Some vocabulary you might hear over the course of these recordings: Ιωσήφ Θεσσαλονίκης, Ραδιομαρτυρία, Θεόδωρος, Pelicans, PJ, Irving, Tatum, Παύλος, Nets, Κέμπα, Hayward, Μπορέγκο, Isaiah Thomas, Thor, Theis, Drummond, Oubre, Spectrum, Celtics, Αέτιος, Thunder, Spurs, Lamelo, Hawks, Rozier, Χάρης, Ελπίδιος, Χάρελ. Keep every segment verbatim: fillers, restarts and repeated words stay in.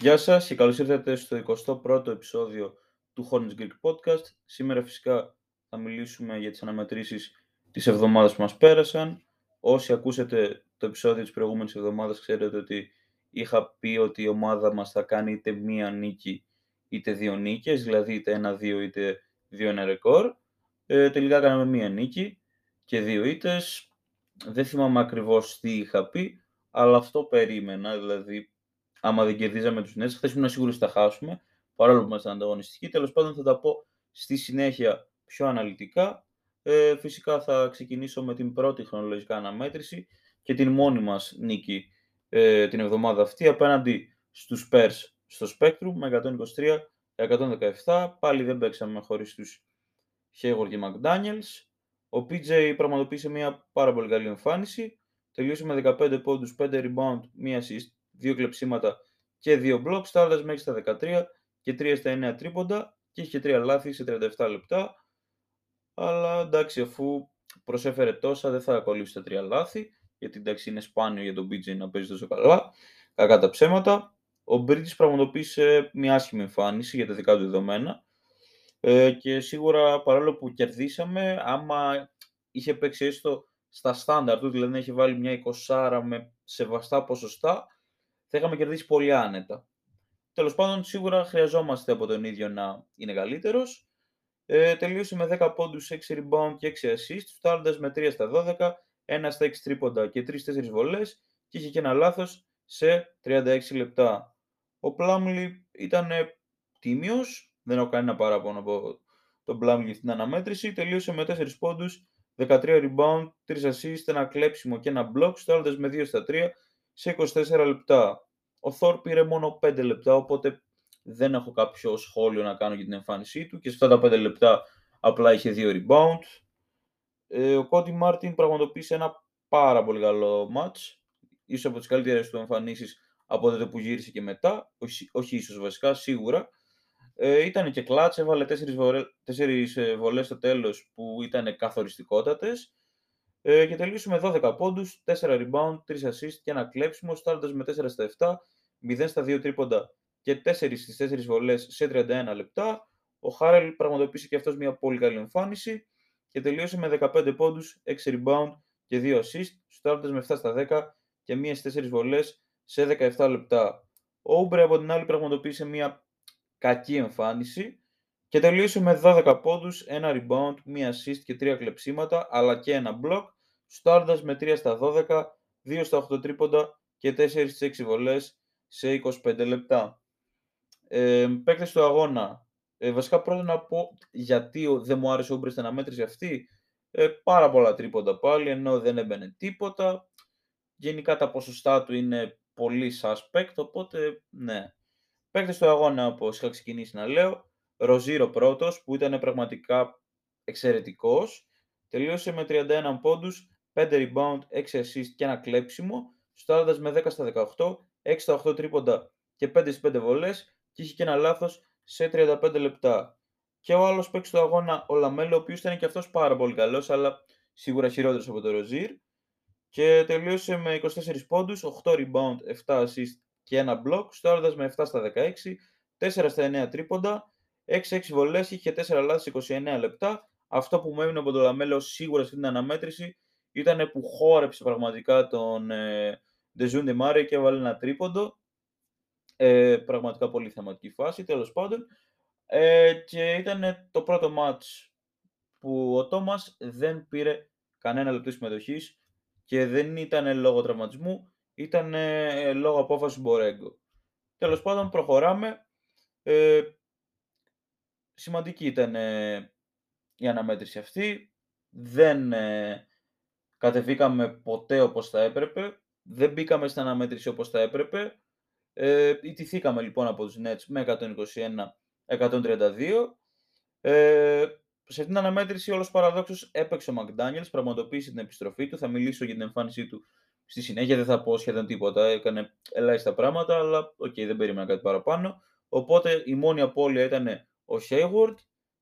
Γεια σας και καλώς ήρθατε στο εικοστό πρώτο επεισόδιο του Hornets Greek Podcast. Σήμερα φυσικά θα μιλήσουμε για τις αναμετρήσεις της εβδομάδας που μας πέρασαν. Όσοι ακούσατε το επεισόδιο της προηγούμενης εβδομάδας ξέρετε ότι είχα πει ότι η ομάδα μας θα κάνει είτε μία νίκη είτε δύο νίκες, δηλαδή είτε ένα δύο είτε δύο ένα ρεκόρ. Ε, τελικά κάναμε μία νίκη και δύο ήτες. Δεν θυμάμαι ακριβώς τι είχα πει, αλλά αυτό περίμενα, δηλαδή άμα δεν κερδίζαμε τους Nets, χθες ήμουν σίγουρος ότι θα χάσουμε, παρόλο που ήμασταν ανταγωνιστικοί. Τέλος πάντων, θα τα πω στη συνέχεια πιο αναλυτικά. Ε, φυσικά θα ξεκινήσω με την πρώτη χρονολογικά αναμέτρηση και την μόνη μας νίκη ε, την εβδομάδα αυτή απέναντι στους Spurs στο Spectrum με εκατόν είκοσι τρία εκατόν δεκαεπτά. Πάλι δεν παίξαμε χωρίς τους Hayward και McDaniels. Ο πι τζέι πραγματοποίησε μια πάρα πολύ καλή εμφάνιση. Τελείωσε με δεκαπέντε πόντους, πέντε rebound, μία assist, δύο κλεψίματα και δύο blocks, στάλτας μέχρι στα δεκατρία και τρία στα εννέα τρίποντα και είχε και τρία λάθη σε τριάντα επτά λεπτά, αλλά εντάξει, αφού προσέφερε τόσα δεν θα κολλήσει τα τρία λάθη, γιατί εντάξει είναι σπάνιο για τον πι τζέι να παίζει τόσο καλά, κακά τα ψέματα. Ο Μπρίτης πραγματοποίησε μια άσχημη εμφάνιση για τα δικά του δεδομένα ε, και σίγουρα παρόλο που κερδίσαμε, άμα είχε παίξει έστω στα στάνταρ του, δηλαδή να είχε βάλει μια είκοσι με σεβαστά ποσοστά, θα είχαμε κερδίσει πολύ άνετα. Τέλος πάντων, σίγουρα χρειαζόμαστε από τον ίδιο να είναι καλύτερος. Ε, τελείωσε με δέκα πόντους, έξι rebound και έξι assist, φτάνοντας με τρία στα δώδεκα, ένα στα έξι τρίποντα και τρεις τέσσερις βολές και είχε και ένα λάθος σε τριάντα έξι λεπτά. Ο Plumlee ήταν τίμιος, δεν έχω κανένα παράπονο από τον Plumlee στην αναμέτρηση. Τελείωσε με τέσσερις πόντους, δεκατρία rebound, τρία assist, ένα κλέψιμο και ένα block, φτάνοντας με δύο στα τρία σε είκοσι τέσσερα λεπτά. Ο Thor πήρε μόνο πέντε λεπτά, οπότε δεν έχω κάποιο σχόλιο να κάνω για την εμφάνισή του και σε αυτά τα πέντε λεπτά απλά είχε δύο rebound. Ε, ο Cody Martin πραγματοποίησε ένα πάρα πολύ καλό match, ίσως από τις καλύτερες του εμφανίσεις από τότε που γύρισε και μετά, όχι, όχι ίσως βασικά, σίγουρα. Ε, ήταν και κλάτς, έβαλε τέσσερις βολές, τέσσερις βολές στο τέλος που ήταν καθοριστικότατες. Και τελείωσαμε με δώδεκα πόντους, τέσσερα rebound, τρία assist και ένα κλέψιμο, στάρτας με τέσσερα στα επτά, μηδέν στα δύο τρίποντα και τέσσερα στις τέσσερις βολές σε τριάντα ένα λεπτά. Ο Χάρης πραγματοποίησε και αυτός μια πολύ καλή εμφάνιση και τελείωσε με δεκαπέντε πόντους, έξι rebound και δύο assist, στάρτας με επτά στα δέκα και μία στις τέσσερις βολές σε δεκαεπτά λεπτά. Ο Oubre από την άλλη πραγματοποίησε μια κακή εμφάνιση και τελείωσε με δώδεκα πόντους, ένα rebound, μία assist και τρία κλεψίματα, αλλά και ένα block, στάρτας με τρία στα δώδεκα, δύο στα οκτώ τρίποντα και τέσσερα στις έξι βολές σε είκοσι πέντε λεπτά. Ε, παίκτες του αγώνα. Ε, βασικά πρώτα να πω γιατί δεν μου άρεσε ο Oubre στην αναμέτρηση αυτή. Ε, πάρα πολλά τρίποντα πάλι, ενώ δεν έμπαινε τίποτα. Γενικά τα ποσοστά του είναι πολύ suspect, οπότε ναι. Παίκτες του αγώνα, όπως είχα ξεκινήσει να λέω. Rozier ο πρώτος, που ήταν πραγματικά εξαιρετικός, τελείωσε με τριάντα ένα πόντους, πέντε rebound, έξι assist και ένα κλέψιμο, στάρτας με δέκα στα δεκαοκτώ, έξι στα οκτώ τρίποντα και πέντε στις πέντε βολές και είχε και ένα λάθος σε τριάντα πέντε λεπτά. Και ο άλλος παίκτης του αγώνα, ο Lamelo, ο οποίος ήταν και αυτός πάρα πολύ καλός, αλλά σίγουρα χειρότερος από τον Rozier, και τελείωσε με είκοσι τέσσερα πόντους, οκτώ rebound, επτά assist και ένα block, στάρτας με επτά στα δεκαέξι, τέσσερα στα εννέα τρίποντα, έξι έξι βολές, είχε τέσσερα λάθη σε είκοσι εννέα λεπτά. Αυτό που μου έμεινε από τον Lamelo σίγουρα στην αναμέτρηση ήταν που χόρεψε πραγματικά τον ε, Dejounte Murray και έβαλε ένα τρίποντο. Ε, πραγματικά πολύ θεματική φάση, τέλος πάντων. Ε, και ήταν το πρώτο μάτς που ο Thomas δεν πήρε κανένα λεπτό συμμετοχής και δεν ήταν λόγω τραυματισμού, ήταν ε, λόγω απόφασης Μπορέγκο. Τέλος πάντων, προχωράμε. Ε, Σημαντική ήταν ε, η αναμέτρηση αυτή, δεν ε, κατεβήκαμε ποτέ όπως θα έπρεπε, δεν μπήκαμε στην αναμέτρηση όπως θα έπρεπε, ε, ιτηθήκαμε λοιπόν από τους Nets με εκατόν είκοσι ένα εκατόν τριάντα δύο. Ε, σε την αναμέτρηση όλος παραδόξως έπαιξε ο McDaniels, πραγματοποίησε την επιστροφή του, θα μιλήσω για την εμφάνισή του στη συνέχεια, δεν θα πω σχεδόν τίποτα, έκανε ελάχιστα πράγματα, αλλά οκ, okay, δεν περίμενα κάτι παραπάνω, οπότε η μόνη απώλεια ήταν ο Hayward.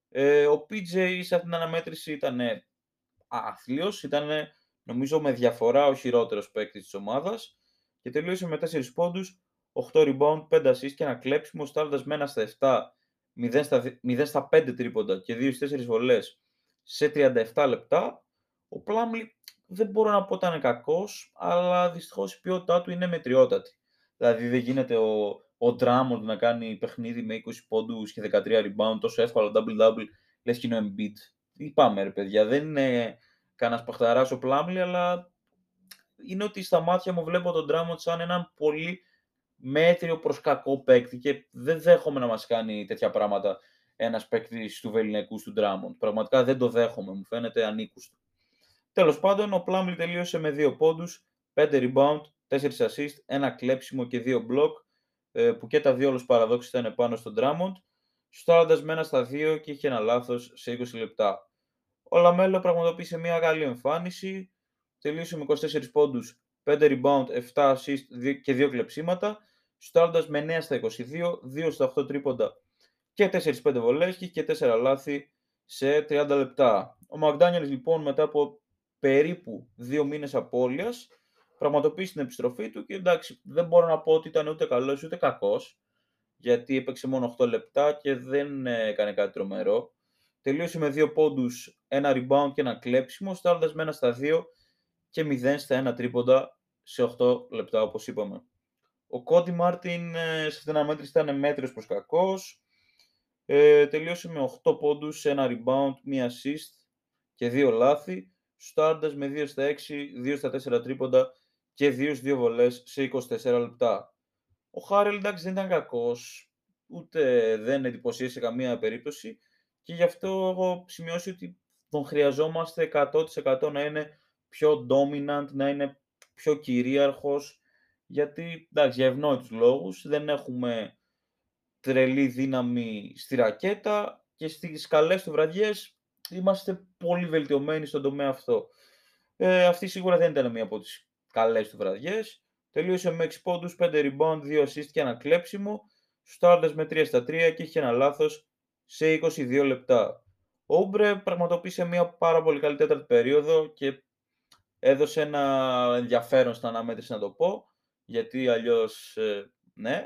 ε, ο πι τζέι σε αυτήν την αναμέτρηση ήταν άθλιος, ήταν νομίζω με διαφορά ο χειρότερος παίκτης της ομάδας και τελείωσε με τέσσερις πόντους, οκτώ rebound, πέντε assist και ένα κλέψιμο, στάροντας με ένα στα επτά, μηδέν στα πέντε τρίποντα και δύο στις τέσσερις βολές σε τριάντα επτά λεπτά. Ο Plumlee δεν μπορώ να πω ότι ήταν κακός, αλλά δυστυχώς η ποιότητά του είναι μετριότατη. Δηλαδή δεν γίνεται ο, ο Drummond να κάνει παιχνίδι με είκοσι πόντους και δεκατρία rebound τόσο εύκολα, double-double, λες και είναι ο Embiid. Είπαμε ρε παιδιά, δεν είναι κανένας παχταράς ο Plumlee, αλλά είναι ότι στα μάτια μου βλέπω τον Drummond σαν έναν πολύ μέτριο προς κακό παίκτη και δεν δέχομαι να μας κάνει τέτοια πράγματα ένας παίκτης του βεληνικού του Drummond. Πραγματικά δεν το δέχομαι, μου φαίνεται ανήκουστο. Τέλος πάντων, ο Plumlee τελείωσε με δύο πόντους, πέντε rebound, τέσσερα assist, ένα κλέψιμο και δύο block, που και τα δύο όλους παραδόξεις ήταν πάνω στον Drummond, στάροντας με ένα στα δύο και είχε ένα λάθος σε είκοσι λεπτά. Ο Lamelo πραγματοποίησε μια καλή εμφάνιση, τελείωσε με είκοσι τέσσερις πόντους, πέντε rebound, επτά assist και δύο κλεψίματα, στάροντας με εννέα στα είκοσι δύο, δύο στα οκτώ τρίποντα και τέσσερα πέντε βολές και τέσσερα λάθη σε τριάντα λεπτά. Ο McDaniels λοιπόν μετά από περίπου δύο μήνες απώλειας πραγματοποίησε την επιστροφή του και εντάξει, δεν μπορώ να πω ότι ήταν ούτε καλός ούτε κακός, γιατί έπαιξε μόνο οκτώ λεπτά και δεν έκανε κάτι τρομερό. Τελείωσε με δύο πόντους, ένα rebound και ένα κλέψιμο, στάροντας με ένα στα δύο και μηδέν στα ένα τρίποντα σε οκτώ λεπτά όπως είπαμε. Ο Cody Martin σε αυτήν την αναμέτρηση ήταν μέτριος προς κακός. Ε, τελείωσε με οκτώ πόντους, ένα rebound, μία assist και δύο λάθη, στάρντας με δύο στα έξι, δύο στα τέσσερα τρίποντα και δύο στις δύο βολές σε είκοσι τέσσερα λεπτά. Ο Χάρη εντάξει δεν ήταν κακός, ούτε δεν εντυπωσίασε σε καμία περίπτωση και γι' αυτό έχω σημειώσει ότι τον χρειαζόμαστε εκατό τοις εκατό να είναι πιο dominant, να είναι πιο κυρίαρχος, γιατί εντάξει, για ευνόητους λόγους δεν έχουμε τρελή δύναμη στη ρακέτα και στις καλές του βραδιές είμαστε πολύ βελτιωμένοι στον τομέα αυτό. Ε, αυτή σίγουρα δεν ήταν μία από τις καλές του βραδιές. Τελείωσε με έξι πόντους, πέντε rebound, δύο assist και ένα κλέψιμο, στάρτας με τρία στα τρία και είχε ένα λάθος σε είκοσι δύο λεπτά. Ο Oubre πραγματοποίησε μία πάρα πολύ καλή τέταρτη περίοδο και έδωσε ένα ενδιαφέρον στα αναμέτρηση να το πω, γιατί αλλιώς ε, ναι.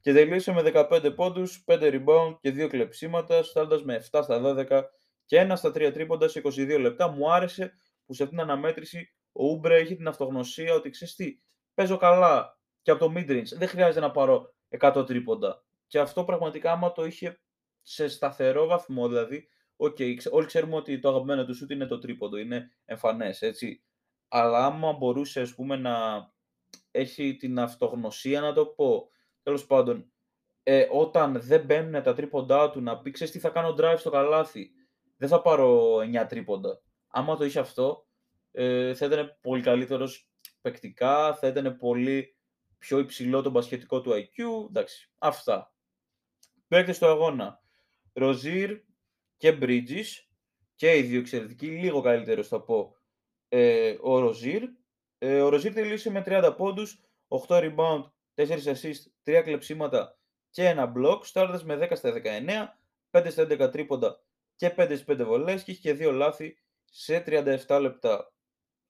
Και τελείωσε με δεκαπέντε πόντους, πέντε rebound και δύο κλεψίματα, στάρτας με επτά στα δώδεκα και ένα στα τρία τρίποντα σε είκοσι δύο λεπτά. Μου άρεσε που σε αυτήν την αναμέτρηση ο Oubre είχε την αυτογνωσία ότι ξέρεις τι, παίζω καλά και από το midrange, δεν χρειάζεται να πάρω εκατό τρίποντα. Και αυτό πραγματικά άμα το είχε σε σταθερό βαθμό, δηλαδή, okay, όλοι ξέρουμε ότι το αγαπημένο του σούτ είναι το τρίποντο, είναι εμφανές, έτσι. Αλλά άμα μπορούσε, ας πούμε, να έχει την αυτογνωσία, να το πω, τέλος πάντων, ε, όταν δεν μπαίνουν τα τρίποντά του, να πει, ξέρεις τι θα κάνω drive στο καλάθι, δεν θα πάρω εννέα τρίποντα. Άμα το είχε αυτό, ε, θα ήταν πολύ καλύτερος παικτικά, θα ήταν πολύ πιο υψηλό το μπασχετικό του άι κιου, εντάξει, αυτά. Παίκτες στο αγώνα, Rozier και Bridges, και οι δύο εξαιρετικοί, λίγο καλύτερος θα πω, ε, ο Rozier. Ε, ο Rozier τελείωσε με τριάντα πόντους, οκτώ rebound, τέσσερα assist, τρία κλεψίματα και ένα block, στάρτας με δέκα στα δεκαεννέα, πέντε στα έντεκα τρίποντα και πέντε στις πέντε βολές και είχε και δύο λάθη σε τριάντα επτά λεπτά.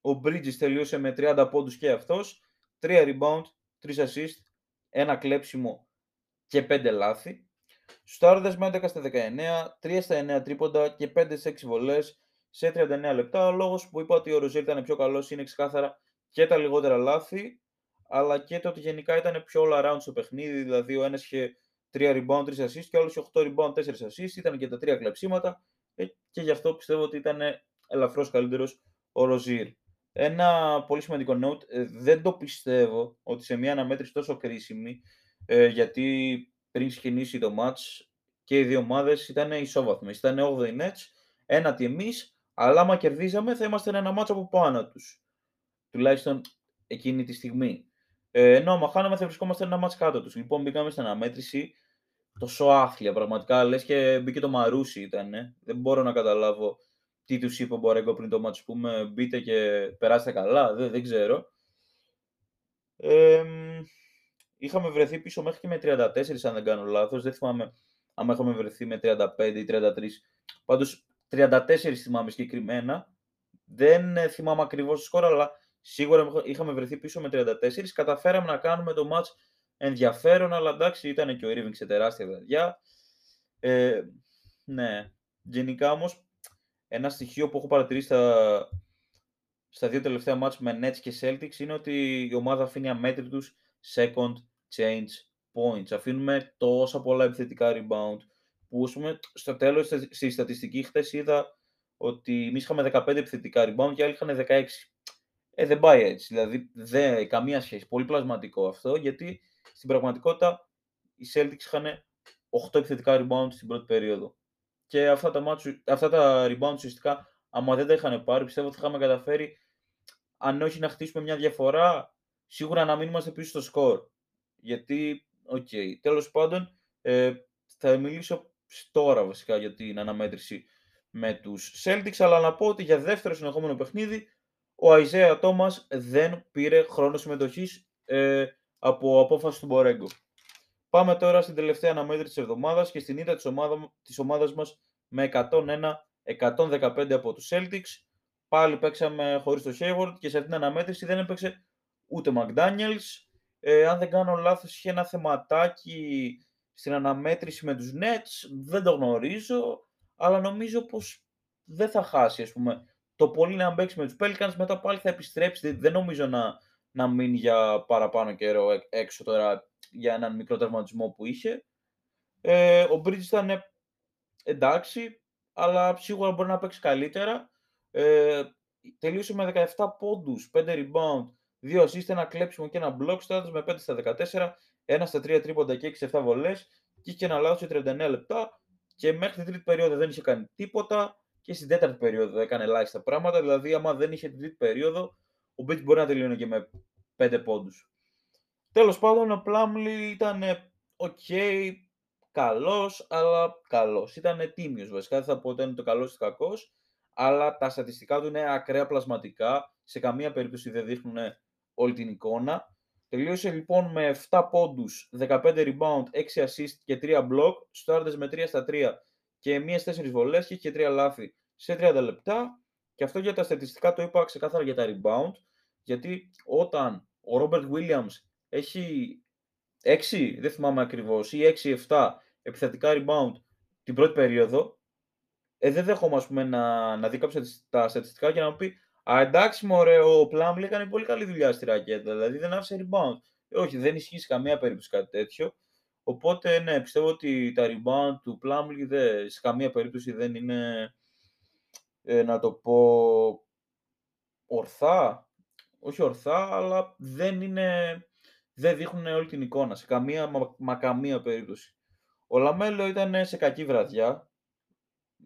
Ο Bridges τελείωσε με τριάντα πόντους και αυτός, τρία rebound, τρία assist, ένα κλέψιμο και πέντε λάθη. Στάρτας με έντεκα στα δεκαεννέα, τρία στα εννέα τρίποντα και πέντε στις έξι βολές σε τριάντα εννέα λεπτά. Ο λόγος που είπα ότι ο Rozier ήταν πιο καλός είναι ξεκάθαρα και τα λιγότερα λάθη, αλλά και το ότι γενικά ήταν πιο all around στο παιχνίδι, δηλαδή ο ένας είχε τρία rebound, τρία assist και ο άλλος είχε οκτώ rebound, τέσσερα assist, ήταν και τα τρία κλεψίματα και γι' αυτό πιστεύω ότι ήταν ελαφρώς καλύτερος ο Rozier. Ένα πολύ σημαντικό note, δεν το πιστεύω ότι σε μια αναμέτρηση τόσο κρίσιμη, γιατί πριν ξεκινήσει το match και οι δύο ομάδες ήταν ισόβαθμες, ήταν όγδοοι Nets, ένατη εμείς, αλλά άμα κερδίζαμε θα ήμασταν ένα match από πάνω τους, τουλάχιστον εκείνη τη στιγμή. Ε, ενώ άμα χάναμε θα βρισκόμαστε ένα match κάτω τους. Λοιπόν, μπήκαμε στην αναμέτρηση τόσο άθλια πραγματικά, λες και μπήκε το μαρούσι ήταν. Ε. Δεν μπορώ να καταλάβω τι τους είπε ο Μπορέγκο πριν το match, πούμε μπείτε και περάστε καλά, δεν, δεν ξέρω. Ε, Είχαμε βρεθεί πίσω μέχρι και με τριάντα τέσσερα, αν δεν κάνω λάθος. Δεν θυμάμαι αν είχαμε βρεθεί με τριάντα πέντε ή τριάντα τρία. Πάντως, τριάντα τέσσερα θυμάμαι συγκεκριμένα. Δεν θυμάμαι ακριβώς το σκορ, αλλά σίγουρα είχαμε βρεθεί πίσω με τριάντα τέσσερα. Καταφέραμε να κάνουμε το match ενδιαφέρον, αλλά εντάξει, ήταν και ο Irving σε τεράστια βραδιά. Ε, ναι, γενικά όμως, ένα στοιχείο που έχω παρατηρήσει στα, στα δύο τελευταία μάτς με Nets και Celtics είναι ότι η ομάδα αφήνει αμέτρητους second change points. Αφήνουμε τόσα πολλά επιθετικά rebound, που ας πούμε, στο τέλος στη στατιστική χθες είδα ότι εμείς είχαμε δεκαπέντε επιθετικά rebound και άλλοι είχαν δεκαέξι. Ε, δεν πάει έτσι, δηλαδή δε, καμία σχέση. Πολύ πλασματικό αυτό, γιατί στην πραγματικότητα οι Celtics είχαν οκτώ επιθετικά rebound στην πρώτη περίοδο. Και αυτά τα, μάτσου, αυτά τα rebound ουσιαστικά, άμα δεν τα είχαν πάρει, πιστεύω ότι θα είχαμε καταφέρει, αν όχι να χτίσουμε μια διαφορά, σίγουρα να μην είμαστε πίσω στο σκορ. Γιατί, οκ, okay. Τέλος πάντων, ε, θα μιλήσω τώρα βασικά για την αναμέτρηση με τους Celtics, αλλά να πω ότι για δεύτερο συνεχόμενο παιχνίδι, ο Isaiah Thomas δεν πήρε χρόνο συμμετοχής ε, από απόφαση του Μπορέγκο. Πάμε τώρα στην τελευταία αναμέτρηση της εβδομάδας και στην ήττα της, ομάδα, της ομάδας μας με εκατόν ένα εκατόν δεκαπέντε από τους Celtics. Πάλι παίξαμε χωρίς το Hayward και σε αυτήν την αναμέτρηση δεν έπαιξε ούτε McDaniels. Ε, αν δεν κάνω λάθος, είχε ένα θεματάκι στην αναμέτρηση με τους Nets, δεν το γνωρίζω, αλλά νομίζω πως δεν θα χάσει, ας πούμε. Το πολύ να μπαίξει με τους Pelicans, μετά πάλι θα επιστρέψει, δεν νομίζω να, να μείνει για παραπάνω καιρό έξω τώρα για έναν μικρό τραυματισμό που είχε. Ε, ο Bridges ήταν εντάξει, αλλά σίγουρα μπορεί να παίξει καλύτερα. Ε, τελείωσε με δεκαεπτά πόντους, πέντε rebound, δύο assist, ένα κλέψιμο και ένα block, status με πέντε στα δεκατέσσερα, ένα στα τρία τρίποντα και έξι στα επτά βολές, και είχε ένα λάθος σε τριάντα εννέα λεπτά και μέχρι την τρίτη περίοδο δεν είχε κάνει τίποτα. Και στην τέταρτη περίοδο έκανε ελάχιστα πράγματα. Δηλαδή, άμα δεν είχε την τρίτη περίοδο, ο Μπίτς μπορεί να τελειώνει και με πέντε πόντους. Τέλος πάντων, ο Plumlee ήταν ok, καλός, αλλά καλός. Ήταν τίμιος βασικά. Δεν θα πω ότι ήταν το καλός ή το κακός, αλλά τα στατιστικά του είναι ακραία πλασματικά. Σε καμία περίπτωση δεν δείχνουν όλη την εικόνα. Τελείωσε λοιπόν με επτά πόντους, δεκαπέντε rebound, έξι assist και τρία block. Στάρτες με τρία στα τρία. Και μία στις τέσσερις βολές και είχε τρία λάθη σε τριάντα λεπτά. Και αυτό για τα στατιστικά το είπα ξεκάθαρα για τα rebound. Γιατί όταν ο Robert Williams έχει έξι, δεν θυμάμαι ακριβώς, ή έξι επτά επιθετικά rebound την πρώτη περίοδο, ε, δεν δέχομαι ας πούμε, να, να δει κάποιος τα στατιστικά και να μου πει «Α, εντάξει μωρέ, ο Plumlee έκανε πολύ καλή δουλειά στη ρακέτα, δηλαδή δεν άφησε rebound». Ε, όχι, δεν ισχύει σε καμία περίπτωση κάτι τέτοιο. Οπότε, ναι, πιστεύω ότι τα rebound του Plumlee δε, σε καμία περίπτωση δεν είναι, ε, να το πω, ορθά. Όχι ορθά, αλλά δεν, είναι, δεν δείχνουν όλη την εικόνα, σε καμία, μα, μα καμία περίπτωση. Ο Lamelo ήταν σε κακή βραδιά.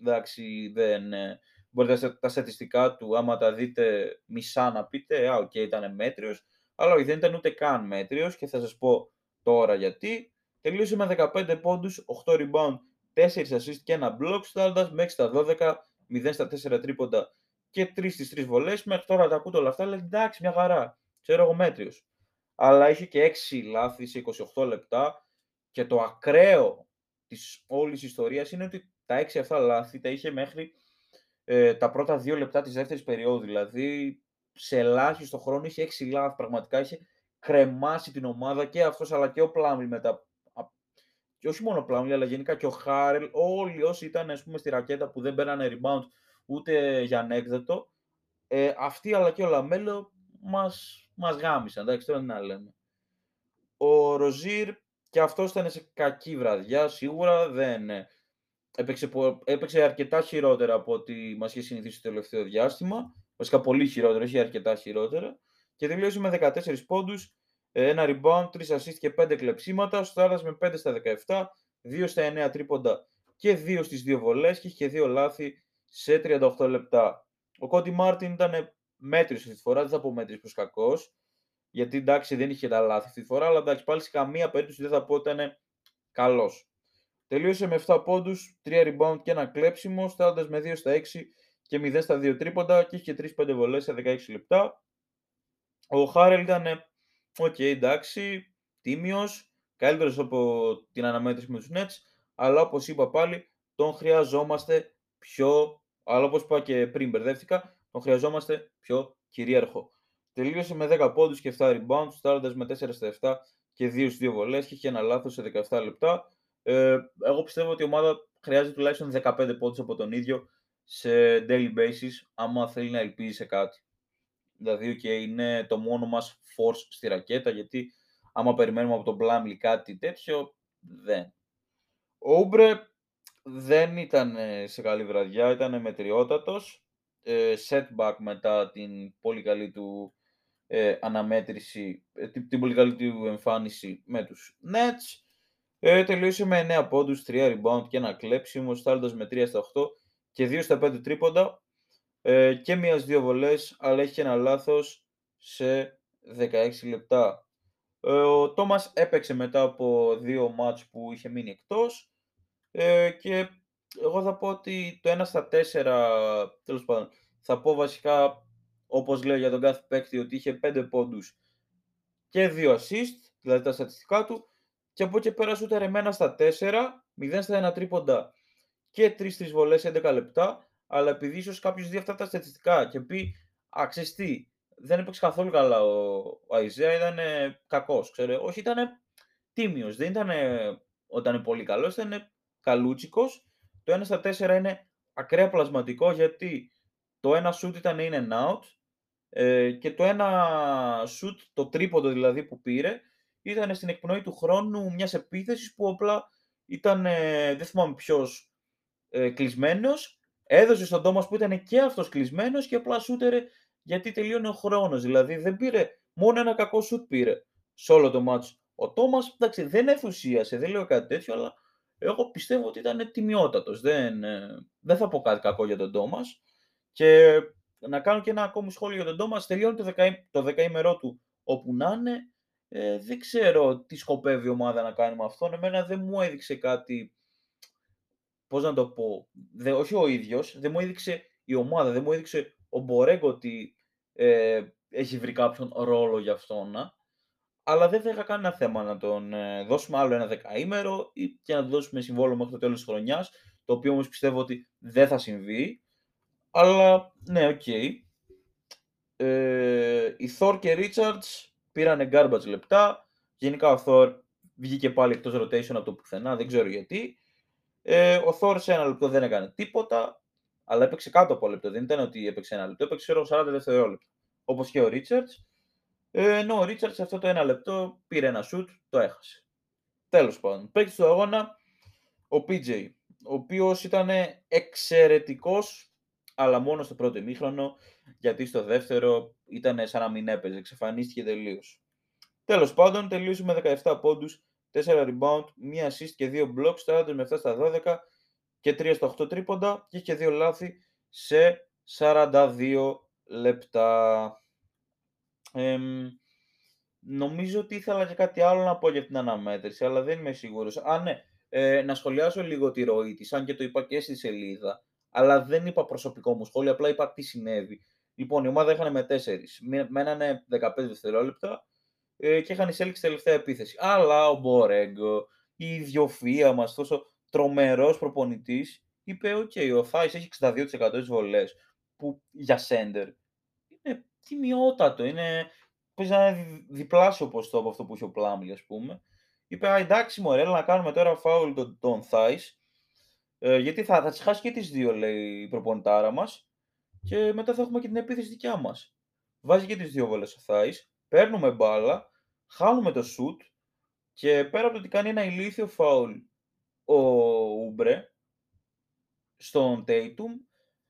Εντάξει, δεν, ε, μπορείτε τα στατιστικά του, άμα τα δείτε μισά να πείτε, α, οκ, okay, ήταν μέτριος, αλλά όχι, δεν ήταν ούτε καν μέτριος και θα σας πω τώρα γιατί. Τελείωσε με δεκαπέντε πόντους, οκτώ rebound, τέσσερα assist και ένα block, στάρτας με έξι στα δώδεκα, μηδέν στα τέσσερα τρίποντα και τρία στις τρεις βολές. Μέχρι τώρα τα ακούτε όλα αυτά, λέει εντάξει μια χαρά, ξέρω εγώ μέτριος. Αλλά είχε και έξι λάθη σε είκοσι οκτώ λεπτά και το ακραίο της όλης ιστορίας είναι ότι τα έξι αυτά λάθη τα είχε μέχρι ε, τα πρώτα δύο λεπτά της δεύτερης περίοδου. Δηλαδή σε ελάχιστο χρόνο είχε έξι λάθη, πραγματικά είχε κρεμάσει την ομάδα και αυτός αλλά και ο Plumlee μετά. Και όχι μόνο ο Plumlee, αλλά γενικά και ο Χάρελ, όλοι όσοι ήταν ας πούμε, στη ρακέτα που δεν μπαίνανε rebound ούτε για ανέκδοτο, ε, αυτοί αλλά και ο Lamelo μας, μας γάμισαν. Εντάξει, τώρα να λέμε. Ο Rozier και αυτός ήταν σε κακή βραδιά, σίγουρα δεν έπαιξε, έπαιξε αρκετά χειρότερα από ό,τι μας είχε συνηθίσει το τελευταίο διάστημα. Βασικά πολύ χειρότερα, όχι αρκετά χειρότερα. Και τελείωσε με δεκατέσσερις πόντους, ένα rebound, τρία assist και πέντε κλεψίματα. Στάρας με πέντε στα δεκαεπτά, δύο στα εννέα τρίποντα και δύο στις δύο βολές και είχε δύο λάθη σε τριάντα οκτώ λεπτά. Ο Cody Martin ήταν μέτρης αυτή τη φορά, δεν θα πω μέτρης προς κακός, γιατί εντάξει δεν είχε τα λάθη αυτή τη φορά, αλλά εντάξει πάλι σε καμία περίπτωση δεν θα πω ότι ήταν καλός. Τελείωσε με επτά πόντους, τρία rebound και ένα κλέψιμο. Στάρας με δύο στα έξι και μηδέν στα δύο τρίποντα και είχε τρεις πέντε βολές σε δεκαέξι λεπτά. Ο Χάρελ ήταν οκ, okay, εντάξει, τίμιος, καλύτερος από την αναμέτρηση με τους Nets, αλλά όπως είπα πάλι, τον χρειαζόμαστε πιο, αλλά όπως είπα και πριν μπερδεύτηκα, τον χρειαζόμαστε πιο κυρίαρχο. Τελείωσε με δέκα πόντους και επτά rebound, στάροντας με τέσσερα στα επτά και δύο στις δύο βολές και είχε ένα λάθος σε δεκαεπτά λεπτά. Ε, εγώ πιστεύω ότι η ομάδα χρειάζεται τουλάχιστον δεκαπέντε πόντους από τον ίδιο σε daily basis, άμα θέλει να ελπίζει σε κάτι. Δηλαδή, και okay, είναι το μόνο μας force στη ρακέτα, γιατί άμα περιμένουμε από τον Plumlee κάτι τέτοιο, δεν. Ο Oubre δεν ήταν σε καλή βραδιά, ήταν μετριότατος. Ε, setback μετά την πολύ καλή του ε, αναμέτρηση, την, την πολύ καλή του εμφάνιση με τους Nets. Ε, τελείωσε με εννέα πόντους, τρία rebound και ένα κλέψιμο, στάλλοντας με τρία στα οκτώ και δύο στα πέντε τρίποντα ε, και μία στις δύο βολές, αλλά έχει ένα λάθος σε δεκαέξι λεπτά. Ε, ο Thomas έπαιξε μετά από δύο μάτς που είχε μείνει εκτός ε, και εγώ θα πω ότι το ένα στα τέσσερα, τέλος πάντων, θα πω βασικά, όπως λέω για τον κάθε παίκτη, ότι είχε πέντε πόντους και δύο assist, δηλαδή τα στατιστικά του, και από εκεί πέρα σούταρε με ένα στα τέσσερα, μηδέν στα ένα τρίποντα και τρεις στις βολές σε έντεκα λεπτά, αλλά επειδή ίσως κάποιος δει αυτά τα στατιστικά και πει αξιστή, δεν έπαιξε καθόλου καλά ο Isaiah, ήταν κακός, ξέρω, όχι, ήταν τίμιος, δεν ήταν όταν είναι πολύ καλός, ήταν καλούτσικος. Το ένα στα τέσσερα είναι ακραία πλασματικό, γιατί το ένα shoot ήταν in and out ε, και το ένα shoot, το τρίποντο δηλαδή που πήρε, ήταν στην εκπνοή του χρόνου μιας επίθεσης που απλά ήταν, ε, δεν θυμάμαι ποιος, ε, κλεισμένος. Έδωσε στον Thomas που ήταν και αυτός κλεισμένος και απλά σούτερε γιατί τελείωνε ο χρόνος. Δηλαδή δεν πήρε, μόνο ένα κακό shoot πήρε σε όλο το μάτσο. Ο Thomas, εντάξει, δεν ενθουσίασε, δεν λέω κάτι τέτοιο, αλλά εγώ πιστεύω ότι ήταν τιμιότατος. Δεν, δεν θα πω κάτι κακό για τον Thomas. Και να κάνω και ένα ακόμη σχόλιο για τον Thomas. Τελειώνει το, δεκαή, το δεκαήμερό του όπου να είναι. Ε, δεν ξέρω τι σκοπεύει η ομάδα να κάνει με αυτόν. Εμένα δεν μου έδειξε κάτι, πώς να το πω, δε, όχι ο ίδιος, δεν μου έδειξε η ομάδα, δεν μου έδειξε ο Μπορέγκο ότι ε, έχει βρει κάποιον ρόλο για αυτόν. Να. Αλλά δεν θα είχα κανένα θέμα να τον ε, δώσουμε άλλο ένα δεκαήμερο ή και να του δώσουμε συμβόλαιο μέχρι το τέλος της χρονιάς, το οποίο όμως πιστεύω ότι δεν θα συμβεί. Αλλά ναι, οκ. Okay. Ε, η Thor και Richards πήρανε garbage λεπτά. Γενικά ο Thor βγήκε πάλι εκτός rotation από το πουθενά, δεν ξέρω γιατί. Ε, ο Thor σε ένα λεπτό δεν έκανε τίποτα, αλλά έπαιξε κάτω από λεπτό. Δεν ήταν ότι έπαιξε ένα λεπτό, έπαιξε σαράντα δευτερόλεπτα. Όπως και ο Richards. Ε, ενώ ο Richards αυτό το ένα λεπτό πήρε ένα shoot, το έχασε. Τέλος πάντων, παίκτης του αγώνα, ο πι τζέι, ο οποίος ήταν εξαιρετικός, αλλά μόνο στο πρώτο ημίχρονο, γιατί στο δεύτερο ήταν σαν να μην έπαιζε, εξαφανίστηκε τελείως. Τέλος πάντων, τελείωσε με δεκαεπτά πόντους, τέσσερα rebound, μία assist και δύο blocks, τριάντα με επτά στα δώδεκα και τρία στα οκτώ τρίποντα και είχε δύο λάθη σε σαράντα δύο λεπτά. Ε, νομίζω ότι ήθελα και κάτι άλλο να πω για την αναμέτρηση, αλλά δεν είμαι σίγουρος. Α, ναι, ε, να σχολιάσω λίγο τη ροή της, αν και το είπα και στη σελίδα, αλλά δεν είπα προσωπικό μου σχόλιο, απλά είπα τι συνέβη. Λοιπόν, η ομάδα είχαν με τέσσερις, μένανε δεκαπέντε δευτερόλεπτα ε, και είχαν εισέλιξει στη τελευταία επίθεση. Αλλά ο Μπορέγκο, η ιδιοφυΐα μας, τόσο τρομερός προπονητής, είπε: «Οκ, okay, ο Theis έχει εξήντα δύο τοις εκατό τις βολές, που για σέντερ είναι τιμιότατο, είναι πες να είναι διπλάσιο ποστό από αυτό που είχε ο Plumlee, ας πούμε». Είπε: «Α, εντάξει μωρέ, να κάνουμε τώρα φάουλ τον, τον Theis, ε, γιατί θα, θα τις χάσει και τις δύο», λέει η προπονητάρα μας, «και μετά θα έχουμε και την επίθεση δικιά μας». Βάζει και τις δύο βολές ο Theis, παίρνουμε μπάλα, χάνουμε το shoot και πέρα από το ότι κάνει ένα ηλίθιο φάουλ ο Oubre στον Tatum,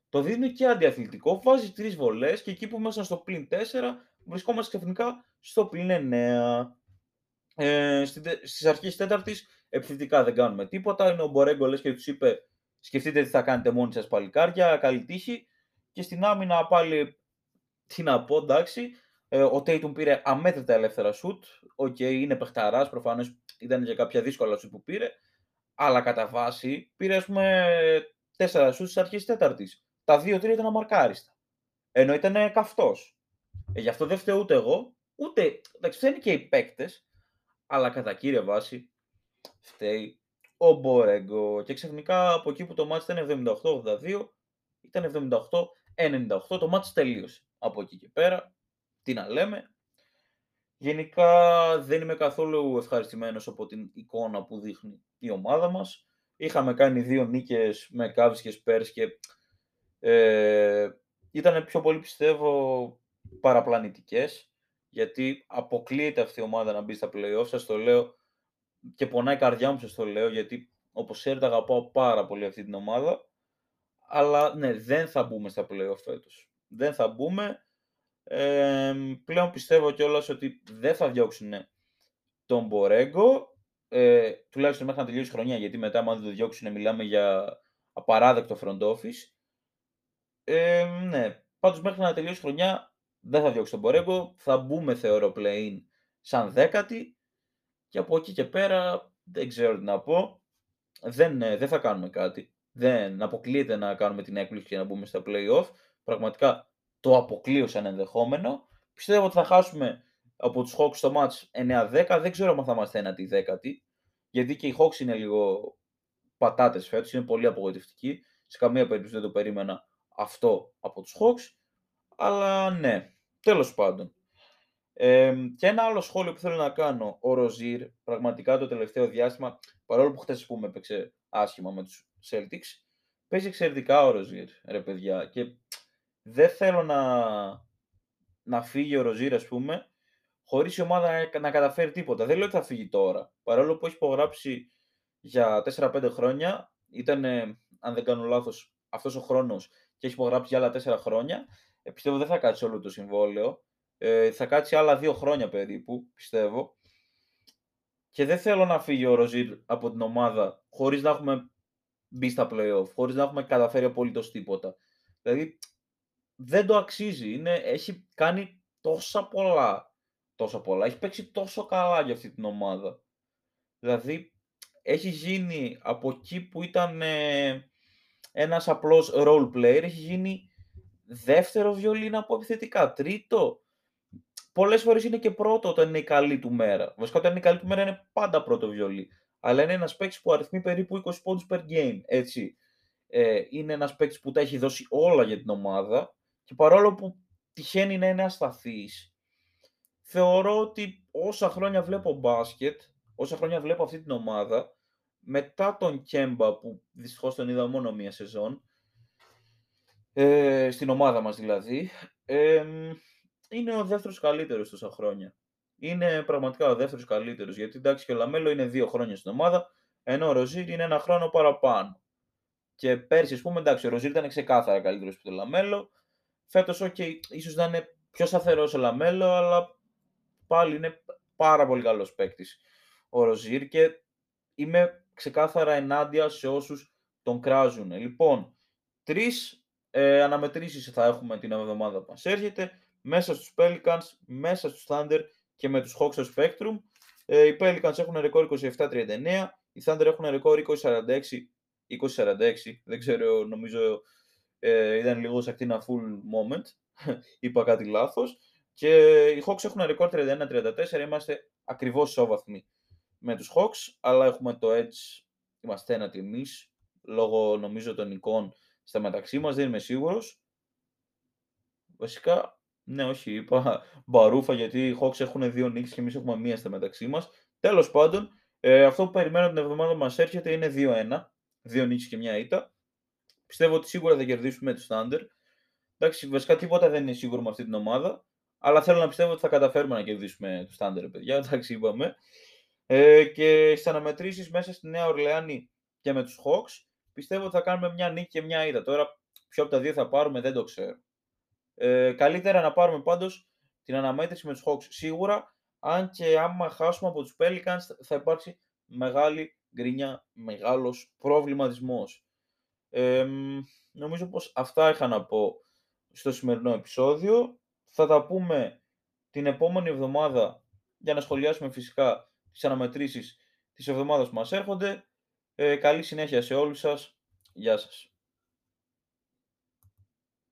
το δίνει και αντιαθλητικό, βάζει τρεις βολές και εκεί που ήμασταν στο πλην τέσσερα βρισκόμαστε ξαφνικά στο πλην εννέα. Ε, στις αρχές τέταρτης επιθετικά δεν κάνουμε τίποτα, είναι ο Μπορέγκο λες και τους είπε «Σκεφτείτε τι θα κάνετε μόνοι σας παλικάρια, καλή τύχη». Και στην άμυνα πάλι, τι να πω, εντάξει, ε, ο Tatum πήρε αμέτρητα ελεύθερα σουτ. Οκ, okay, είναι παιχταράς, προφανώς ήταν για κάποια δύσκολα σουτ που πήρε, αλλά κατά βάση πήρε ας πούμε τέσσερα σουτ στις αρχές τέταρτης. Τα δύο τρία ήταν αμαρκάριστα, ενώ ήταν καυτός. Ε, γι' αυτό δεν φταίω ούτε εγώ, ούτε, εντάξει, φταίνει και οι παίκτες, αλλά κατά κύρια βάση φταίει ο Μπορέγκο. Και ξαφνικά από εκεί που το μάτς ήταν εβδομήντα οκτώ ογδόντα δύο, ήταν εβδομήντα οκτώ ενενήντα οκτώ, το μάτς τελείωσε. Από εκεί και πέρα, τι να λέμε. Γενικά δεν είμαι καθόλου ευχαριστημένος από την εικόνα που δείχνει η ομάδα μας. Είχαμε κάνει δύο νίκες με Cavs και Spurs και ε, ήταν πιο πολύ, πιστεύω, παραπλανητικές, γιατί αποκλείεται αυτή η ομάδα να μπει στα play-off. Σας το λέω και πονάει η καρδιά μου, σας το λέω, γιατί όπως ξέρετε αγαπάω πάρα πολύ αυτή την ομάδα. Αλλά ναι, δεν θα μπούμε στα play-off φέτος. Δεν θα μπούμε. Ε, πλέον πιστεύω κιόλας ότι δεν θα διώξουν τον Μπορέγκο, ε, τουλάχιστον μέχρι να τελειώσει η χρονιά, γιατί μετά αν δεν το διώξουν μιλάμε για απαράδεκτο front office. Ε, ναι, πάντως μέχρι να τελειώσει η χρονιά δεν θα διώξει τον Μπορέγκο, θα μπούμε θεωρώ play-in σαν δέκατη και από εκεί και πέρα δεν ξέρω τι να πω, δεν, δεν θα κάνουμε κάτι, δεν αποκλείεται να κάνουμε την έκπληξη και να μπούμε στα play-off, πραγματικά. Το αποκλείω σαν ενδεχόμενο. Πιστεύω ότι θα χάσουμε από τους Hawks το match εννιά δέκα. Δεν ξέρω αν θα είμαστε ένατη δέκατη. Γιατί και οι Hawks είναι λίγο πατάτες φέτος. Είναι πολύ απογοητευτικοί. Σε καμία περίπτωση δεν το περίμενα αυτό από τους Hawks. Αλλά ναι, τέλος πάντων. Ε, και ένα άλλο σχόλιο που θέλω να κάνω. Ο Rozier πραγματικά το τελευταίο διάστημα, παρόλο που χθες πούμε έπαιξε άσχημα με τους Celtics, παίζει εξαιρετικά ο Rozier, ρε παιδιά. Και δεν θέλω να, να φύγει ο Rozier, ας πούμε, χωρίς η ομάδα να, να καταφέρει τίποτα. Δεν λέω ότι θα φύγει τώρα. Παρόλο που έχει υπογράψει για τέσσερα πέντε χρόνια, ήταν, ε, αν δεν κάνω λάθος, αυτός ο χρόνος και έχει υπογράψει για άλλα τέσσερα χρόνια, ε, πιστεύω δεν θα κάτσει όλο το συμβόλαιο. Ε, θα κάτσει άλλα δύο χρόνια περίπου, πιστεύω. Και δεν θέλω να φύγει ο Rozier από την ομάδα χωρίς να έχουμε μπει στα play-off, χωρίς να έχουμε καταφέρει απολύτως τίποτα. Δηλαδή, δεν το αξίζει. Είναι, έχει κάνει τόσα πολλά, τόσα πολλά. Έχει παίξει τόσο καλά για αυτή την ομάδα. Δηλαδή, έχει γίνει από εκεί που ήταν ε, ένας απλός role player, έχει γίνει δεύτερο βιολίνα από επιθετικά, τρίτο. Πολλές φορές είναι και πρώτο όταν είναι η καλή του μέρα. Βασικά, όταν είναι η καλή του μέρα είναι πάντα πρώτο βιολί. Αλλά είναι ένας παίκτης που αριθμεί περίπου είκοσι πόντους per game, έτσι. Ε, είναι ένας παίκτης που τα έχει δώσει όλα για την ομάδα. Και παρόλο που τυχαίνει να είναι ασταθής, θεωρώ ότι όσα χρόνια βλέπω μπάσκετ, όσα χρόνια βλέπω αυτή την ομάδα, μετά τον Κέμπα που δυστυχώς τον είδα μόνο μία σεζόν, ε, στην ομάδα μας δηλαδή, ε, είναι ο δεύτερος καλύτερος τόσα χρόνια. Είναι πραγματικά ο δεύτερος καλύτερος, γιατί εντάξει και ο Λαμέλο είναι δύο χρόνια στην ομάδα, ενώ ο Rozier είναι ένα χρόνο παραπάνω. Και πέρσι, ας πούμε, εντάξει, ο Rozier ήταν ξεκάθαρα καλύτερος από το Λαμέλο. Φέτος, ok, ίσως να είναι πιο σταθερός ο Λαμέλο, αλλά πάλι είναι πάρα πολύ καλός παίκτης ο Rozier και είμαι ξεκάθαρα ενάντια σε όσους τον κράζουν. Λοιπόν, τρεις ε, αναμετρήσεις θα έχουμε την εβδομάδα που μας έρχεται, μέσα στους Pelicans, μέσα στους Thunder και με τους Hawks στο Spectrum. Ε, οι Pelicans έχουν ρεκόρ είκοσι επτά τριάντα εννέα, οι Thunder έχουν ρεκόρ είκοσι σαράντα έξι, είκοσι σαράντα έξι, δεν ξέρω, νομίζω... Ε, ήταν λίγο σε ακτίνα full moment, είπα κάτι λάθος. Και οι Hawks έχουν ρεκόρ τριάντα ένα τριάντα τέσσερα, είμαστε ακριβώς ισόβαθμοι με τους Hawks, αλλά έχουμε το edge, είμαστε ένατοι εμείς, λόγω νομίζω των εικόνων στα μεταξύ μας, δεν είμαι σίγουρος. Βασικά, ναι όχι, είπα μπαρούφα γιατί οι Hawks έχουν δύο νίκες και εμείς έχουμε μία στα μεταξύ μας. Τέλος πάντων, ε, αυτό που περιμένω την εβδομάδα που μας έρχεται είναι δύο ένα, δύο νίκες και μία ήττα. Πιστεύω ότι σίγουρα θα κερδίσουμε τους Thunder. Εντάξει, βασικά τίποτα δεν είναι σίγουρο με αυτή την ομάδα. Αλλά θέλω να πιστεύω ότι θα καταφέρουμε να κερδίσουμε τους Thunder, παιδιά. Εντάξει, είπαμε. Ε, και στις αναμετρήσεις μέσα στη Νέα Ορλεάνη και με τους Hawks, πιστεύω ότι θα κάνουμε μια νίκη και μια ήττα. Τώρα, ποιο από τα δύο θα πάρουμε, δεν το ξέρω. Ε, καλύτερα να πάρουμε πάντως την αναμέτρηση με τους Hawks σίγουρα. Αν και άμα χάσουμε από τους Pelicans, θα υπάρξει μεγάλη γκρίνια, μεγάλος προβληματισμός. Ε, νομίζω πως αυτά είχα να πω στο σημερινό επεισόδιο. Θα τα πούμε την επόμενη εβδομάδα για να σχολιάσουμε φυσικά τις αναμετρήσεις της εβδομάδας που μας έρχονται. Ε, καλή συνέχεια σε όλους σας. Γεια σας.